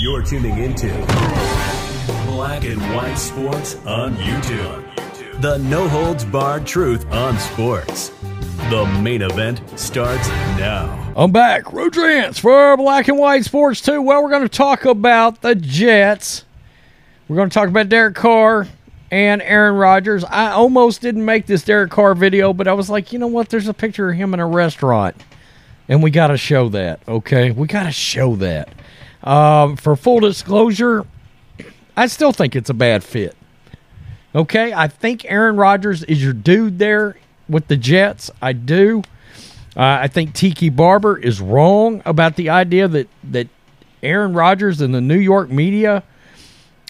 You're tuning into Black and White Sports on YouTube. The no-holds-barred truth on sports. The main event starts now. I'm back. Rodrance for Black and White Sports 2. Well, we're going to talk about the Jets. We're going to talk about Derek Carr and Aaron Rodgers. I almost didn't make this Derek Carr video, but I was like, you know what? There's a picture of him in a restaurant, and we got to show that, okay? We got to show that. For full disclosure, I still think it's a bad fit. Okay, I think Aaron Rodgers is your dude there with the Jets. I do. I think Tiki Barber is wrong about the idea that Aaron Rodgers and the New York media,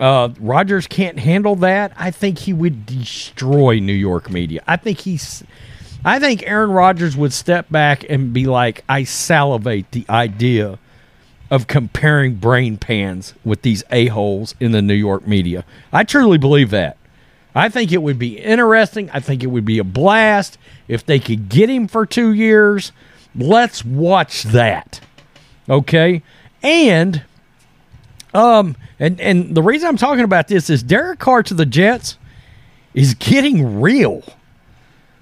Rodgers can't handle that. I think he would destroy New York media. I think Aaron Rodgers would step back and be like, I salivate the idea of comparing brain pans with these a-holes in the New York media. I truly believe that. I think it would be interesting. I think it would be a blast. If they could get him for 2 years, let's watch that. Okay? And the reason I'm talking about this is Derek Carr to the Jets is getting real.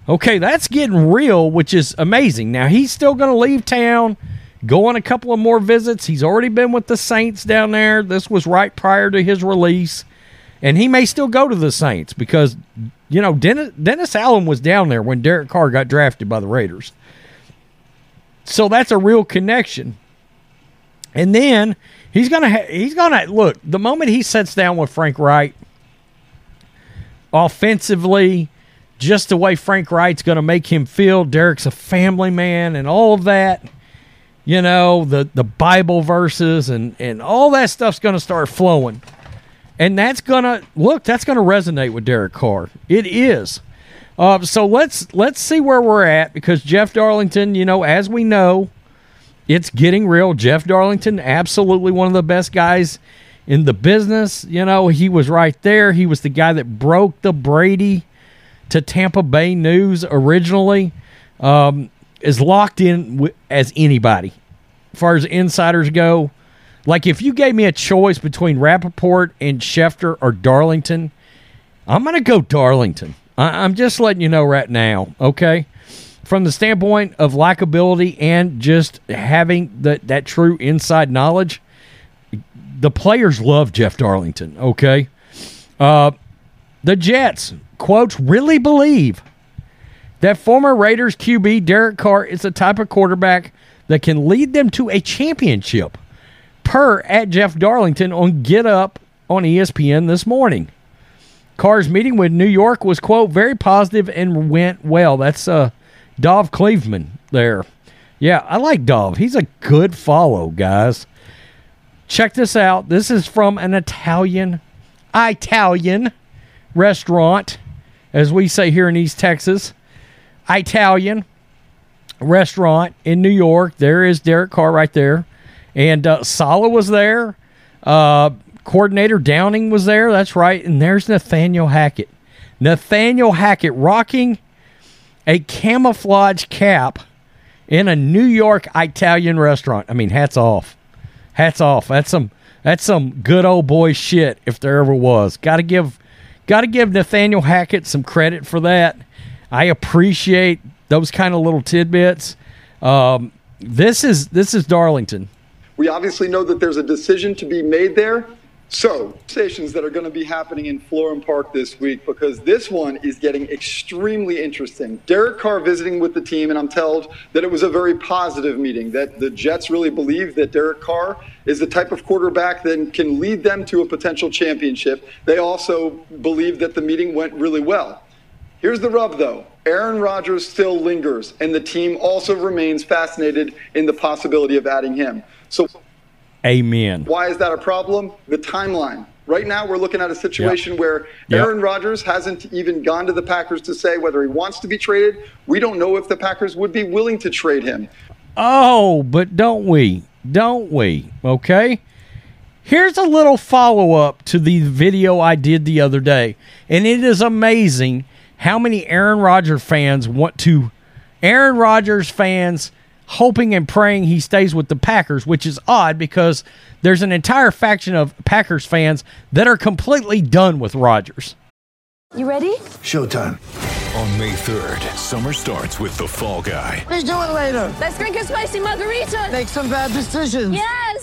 Okay, that's getting real, which is amazing. Now, he's still going to leave town, go on a couple of more visits. He's already been with the Saints down there. This was right prior to his release. And he may still go to the Saints because, you know, Dennis Allen was down there when Derek Carr got drafted by the Raiders. So that's a real connection. And then he's going to look, the moment he sits down with Frank Reich, offensively, just the way Frank Reich's going to make him feel, Derek's a family man and all of that. You know, the Bible verses and all that stuff's going to start flowing. And that's going to resonate with Derek Carr. It is. So let's see where we're at, because Jeff Darlington, you know, as we know, it's getting real. Jeff Darlington, absolutely one of the best guys in the business. You know, he was right there. He was the guy that broke the Brady to Tampa Bay news originally. As locked in as anybody as far as insiders go. Like, if you gave me a choice between Rappaport and Schefter or Darlington, I'm going to go Darlington. I'm just letting you know right now, okay? From the standpoint of likability and just having that true inside knowledge, the players love Jeff Darlington, okay? The Jets, quotes, really believe that former Raiders QB Derek Carr is the type of quarterback that can lead them to a championship, per at Jeff Darlington on Get Up on ESPN this morning. Carr's meeting with New York was, quote, very positive and went well. That's Dov Cleveland there. Yeah, I like Dov. He's a good follow, guys. Check this out. This is from an Italian restaurant, as we say here in East Texas. Italian restaurant in New York. There is Derek Carr right there. And Sala was there. Coordinator Downing was there. That's right. And there's Nathaniel Hackett. Nathaniel Hackett rocking a camouflage cap in a New York Italian restaurant. I mean, hats off. Hats off. That's some good old boy shit if there ever was. Gotta give Nathaniel Hackett some credit for that. I appreciate those kind of little tidbits. This is Darlington. We obviously know that there's a decision to be made there. So, conversations that are going to be happening in Florham Park this week, because this one is getting extremely interesting. Derek Carr visiting with the team, and I'm told that it was a very positive meeting, that the Jets really believe that Derek Carr is the type of quarterback that can lead them to a potential championship. They also believe that the meeting went really well. Here's the rub, though. Aaron Rodgers still lingers, and the team also remains fascinated in the possibility of adding him. So Amen. Why is that a problem? The timeline. Right now, we're looking at a situation where Aaron Rodgers hasn't even gone to the Packers to say whether he wants to be traded. We don't know if the Packers would be willing to trade him. Oh, but don't we? Don't we? Okay. Here's a little follow-up to the video I did the other day. And it is amazing how many Aaron Rodgers fans want to... Aaron Rodgers fans... hoping and praying he stays with the Packers, which is odd because there's an entire faction of Packers fans that are completely done with Rodgers. You ready? Showtime. On May 3rd, summer starts with The Fall Guy. What are you doing later? Let's drink a spicy margarita. Make some bad decisions. Yes!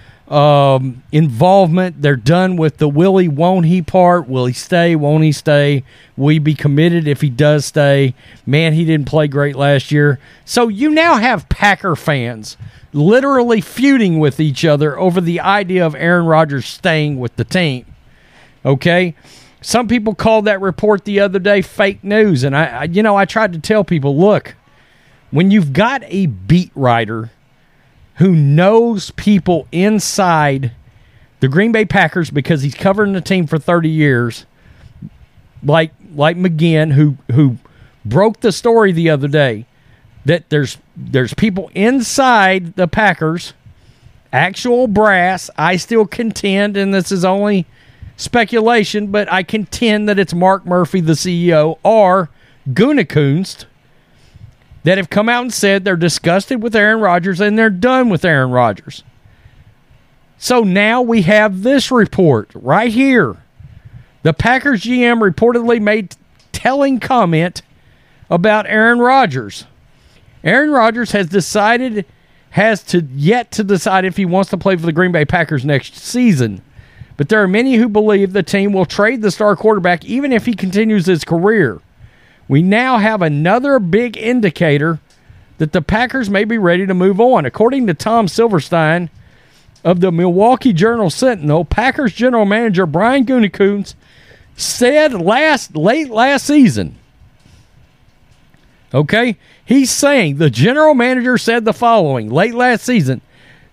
Involvement. They're done with the will he, won't he part. Will he stay? Won't he stay? Will he be committed if he does stay? Man, he didn't play great last year. So you now have Packer fans literally feuding with each other over the idea of Aaron Rodgers staying with the team. Okay? Some people called that report the other day fake news, and I tried to tell people, look, when you've got a beat writer who knows people inside the Green Bay Packers because he's covering the team for 30 years, like McGinn, who broke the story the other day that there's people inside the Packers, actual brass. I still contend, and this is only speculation, but I contend that it's Mark Murphy, the CEO, or Gutekunst, that have come out and said they're disgusted with Aaron Rodgers and they're done with Aaron Rodgers. So now we have this report right here. The Packers GM reportedly made telling comment about Aaron Rodgers. Aaron Rodgers has yet to decide if he wants to play for the Green Bay Packers next season. But there are many who believe the team will trade the star quarterback even if he continues his career. We now have another big indicator that the Packers may be ready to move on. According to Tom Silverstein of the Milwaukee Journal Sentinel, Packers general manager Brian Gutekunst said late last season, okay, he's saying the general manager said the following late last season,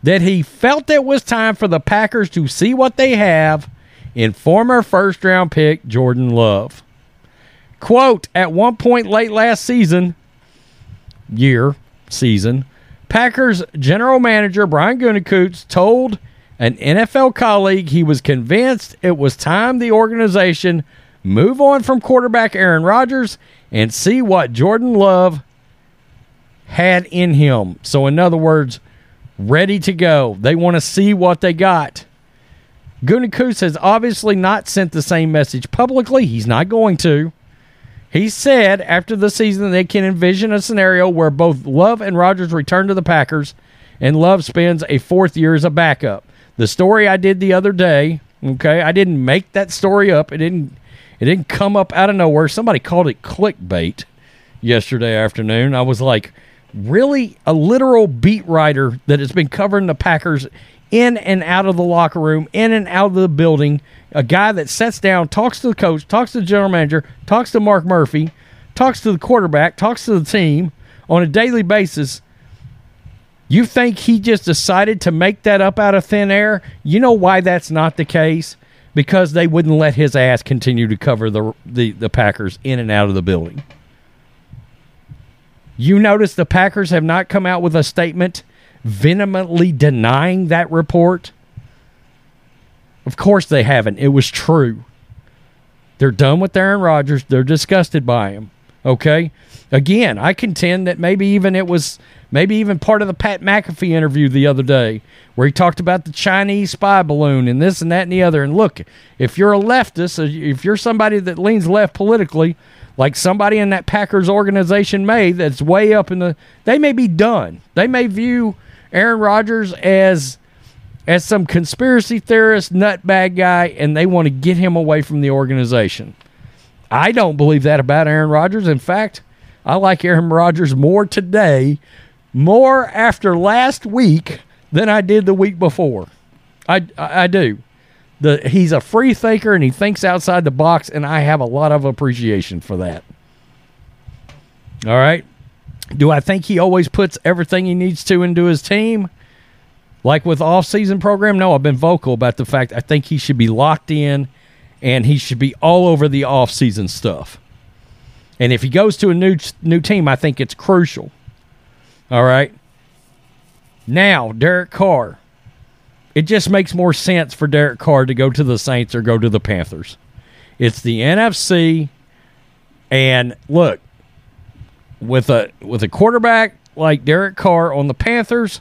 that he felt it was time for the Packers to see what they have in former first-round pick Jordan Love. Quote, at one point late last season, Packers general manager Brian Gutekunst told an NFL colleague he was convinced it was time the organization move on from quarterback Aaron Rodgers and see what Jordan Love had in him. So, in other words, ready to go. They want to see what they got. Gutekunst has obviously not sent the same message publicly. He's not going to. He said after the season they can envision a scenario where both Love and Rodgers return to the Packers and Love spends a fourth year as a backup. The story I did the other day, okay, I didn't make that story up. It didn't come up out of nowhere. Somebody called it clickbait yesterday afternoon. I was like, really? A literal beat writer that has been covering the Packers in and out of the locker room, in and out of the building, a guy that sits down, talks to the coach, talks to the general manager, talks to Mark Murphy, talks to the quarterback, talks to the team on a daily basis. You think he just decided to make that up out of thin air? You know why that's not the case? Because they wouldn't let his ass continue to cover the Packers in and out of the building. You notice the Packers have not come out with a statement vehemently denying that report? Of course they haven't. It was true. They're done with Aaron Rodgers. They're disgusted by him. Okay? Again, I contend that maybe even part of the Pat McAfee interview the other day where he talked about the Chinese spy balloon and this and that and the other. And look, if you're a leftist, if you're somebody that leans left politically, like somebody in that Packers organization may, that's way up in the... They may be done. They may view Aaron Rodgers as as some conspiracy theorist, nutbag guy, and they want to get him away from the organization. I don't believe that about Aaron Rodgers. In fact, I like Aaron Rodgers more today, more after last week than I did the week before. I do. He's a free thinker, and he thinks outside the box, and I have a lot of appreciation for that. All right. Do I think he always puts everything he needs to into his team? Like with off-season program? No, I've been vocal about the fact I think he should be locked in, and he should be all over the off-season stuff. And if he goes to a new team, I think it's crucial. All right. Now, Derek Carr. It just makes more sense for Derek Carr to go to the Saints or go to the Panthers. It's the NFC, and look, with a quarterback like Derek Carr on the Panthers,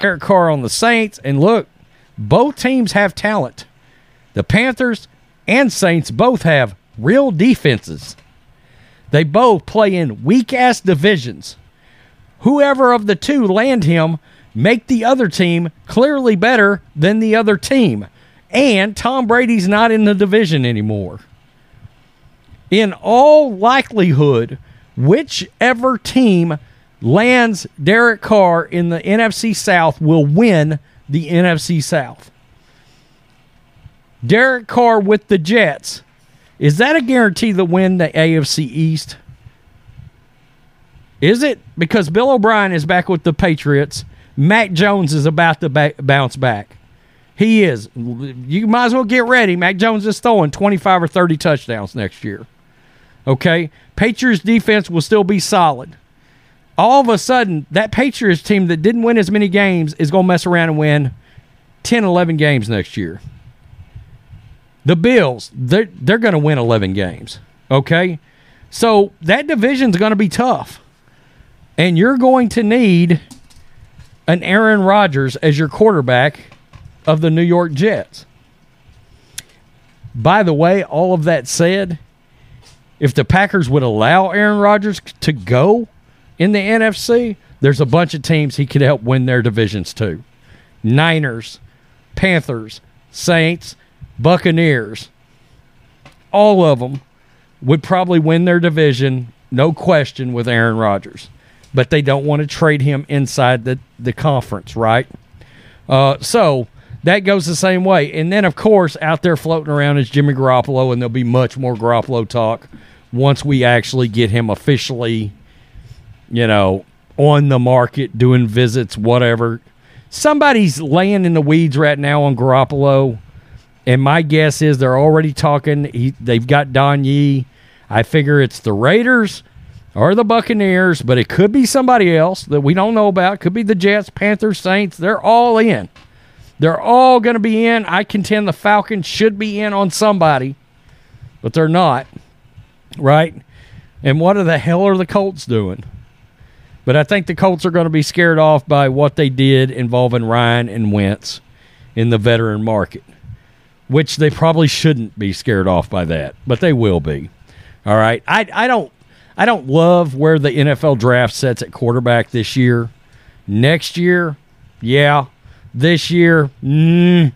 Derek Carr on the Saints, and look, both teams have talent. The Panthers and Saints both have real defenses. They both play in weak-ass divisions. Whoever of the two land him, make the other team clearly better than the other team. And Tom Brady's not in the division anymore. In all likelihood, whichever team lands Derek Carr in the NFC South will win the NFC South. Derek Carr with the Jets. Is that a guarantee to win the AFC East? Is it? Because Bill O'Brien is back with the Patriots. Mac Jones is about to bounce back. He is. You might as well get ready. Mac Jones is throwing 25 or 30 touchdowns next year. Okay? Patriots defense will still be solid. All of a sudden, that Patriots team that didn't win as many games is going to mess around and win 10, 11 games next year. The Bills, they're going to win 11 games, okay? So that division's going to be tough, and you're going to need an Aaron Rodgers as your quarterback of the New York Jets. By the way, all of that said, if the Packers would allow Aaron Rodgers to go in the NFC, there's a bunch of teams he could help win their divisions too. Niners, Panthers, Saints, Buccaneers. All of them would probably win their division, no question, with Aaron Rodgers. But they don't want to trade him inside the conference, right? So that goes the same way. And then, of course, out there floating around is Jimmy Garoppolo, and there'll be much more Garoppolo talk once we actually get him officially, you know, on the market, doing visits, whatever. Somebody's laying in the weeds right now on Garoppolo, and my guess is they're already talking. They've got Don Yee. I figure it's the Raiders or the Buccaneers, but it could be somebody else that we don't know about. It could be the Jets, Panthers, Saints. They're all in. They're all going to be in. I contend the Falcons should be in on somebody, but they're not, right? And what the hell are the Colts doing? But I think the Colts are going to be scared off by what they did involving Ryan and Wentz in the veteran market, which they probably shouldn't be scared off by that, but they will be. All right. I don't love where the NFL draft sets at quarterback this year. Next year, yeah. This year, I'm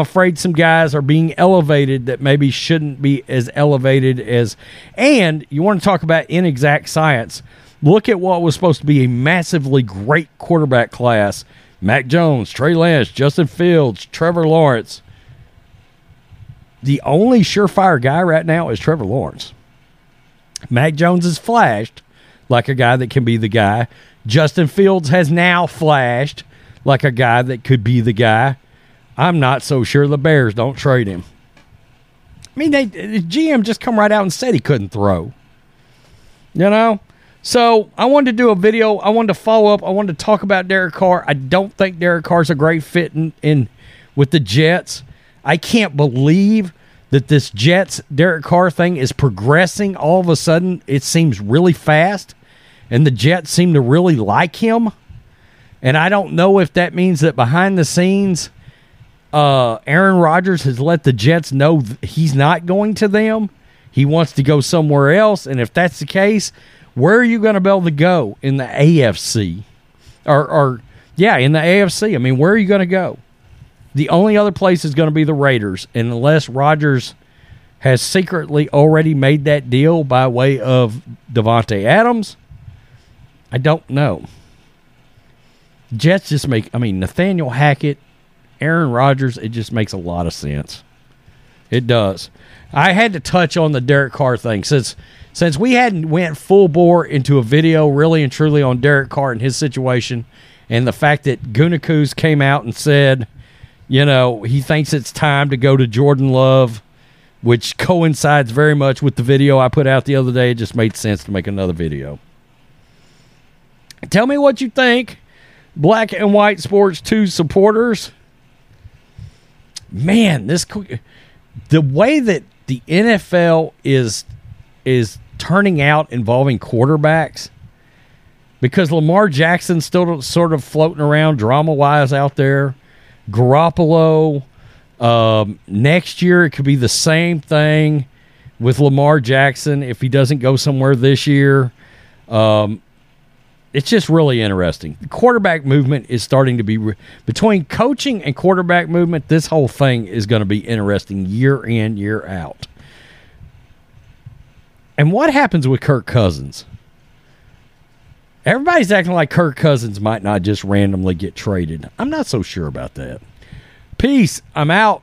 afraid some guys are being elevated that maybe shouldn't be as elevated as. And you want to talk about inexact science. Look at what was supposed to be a massively great quarterback class. Mac Jones, Trey Lance, Justin Fields, Trevor Lawrence. The only surefire guy right now is Trevor Lawrence. Mac Jones has flashed like a guy that can be the guy. Justin Fields has now flashed like a guy that could be the guy. I'm not so sure the Bears don't trade him. I mean, the GM just come right out and said he couldn't throw. You know? So I wanted to do a video. I wanted to follow up. I wanted to talk about Derek Carr. I don't think Derek Carr's a great fit in with the Jets. I can't believe that this Jets-Derek Carr thing is progressing. All of a sudden, it seems really fast, and the Jets seem to really like him. And I don't know if that means that behind the scenes, Aaron Rodgers has let the Jets know he's not going to them. He wants to go somewhere else, and if that's the case, where are you going to be able to go in the AFC? Or in the AFC. I mean, where are you going to go? The only other place is going to be the Raiders, unless Rodgers has secretly already made that deal by way of Devontae Adams. I don't know. Jets just make, Nathaniel Hackett, Aaron Rodgers, it just makes a lot of sense. It does. I had to touch on the Derek Carr thing since we hadn't went full bore into a video really and truly on Derek Carr and his situation, and the fact that Gutekunst came out and said, he thinks it's time to go to Jordan Love, which coincides very much with the video I put out the other day. It just made sense to make another video. Tell me what you think, Black and White Sports 2 supporters. Man, the way that the NFL is turning out involving quarterbacks, because Lamar Jackson's still sort of floating around drama-wise out there. Garoppolo, next year it could be the same thing with Lamar Jackson if he doesn't go somewhere this year. It's just really interesting. The quarterback movement is starting to be between coaching and quarterback movement, this whole thing is going to be interesting year in, year out. And what happens with Kirk Cousins? Everybody's acting like Kirk Cousins might not just randomly get traded. I'm not so sure about that. Peace. I'm out.